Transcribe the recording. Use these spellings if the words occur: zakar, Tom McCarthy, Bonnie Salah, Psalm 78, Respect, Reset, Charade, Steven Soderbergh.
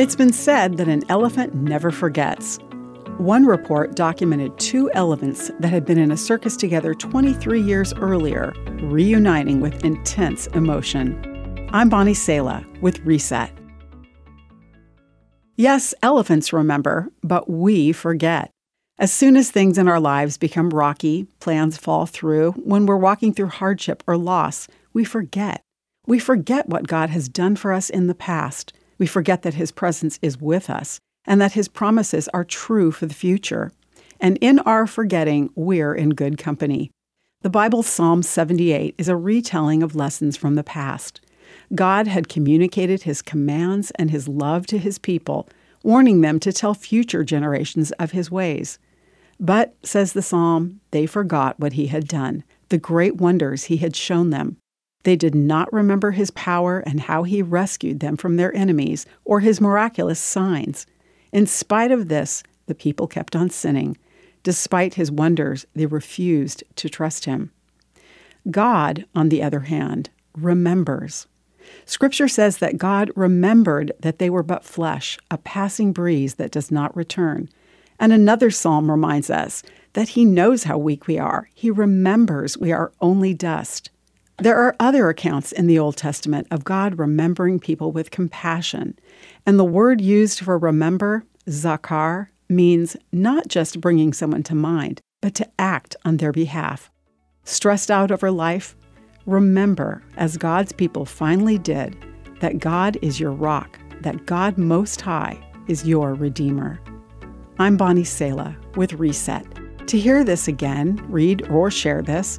It's been said that an elephant never forgets. One report documented two elephants that had been in a circus together 23 years earlier, reuniting with intense emotion. I'm Bonnie Salah with Reset. Yes, elephants remember, but we forget. As soon as things in our lives become rocky, plans fall through, when we're walking through hardship or loss, we forget. We forget what God has done for us in the past. We forget that His presence is with us, and that His promises are true for the future. And in our forgetting, we're in good company. The Bible's Psalm 78 is a retelling of lessons from the past. God had communicated His commands and His love to His people, warning them to tell future generations of His ways. But, says the Psalm, they forgot what He had done, the great wonders He had shown them. They did not remember His power and how He rescued them from their enemies or His miraculous signs. In spite of this, the people kept on sinning. Despite His wonders, they refused to trust Him. God, on the other hand, remembers. Scripture says that God remembered that they were but flesh, a passing breeze that does not return. And another psalm reminds us that He knows how weak we are. He remembers we are only dust. There are other accounts in the Old Testament of God remembering people with compassion, and the word used for remember, zakar, means not just bringing someone to mind, but to act on their behalf. Stressed out over life? Remember, as God's people finally did, that God is your rock, that God Most High is your Redeemer. I'm Bonnie Salah with Reset. To hear this again, read or share this,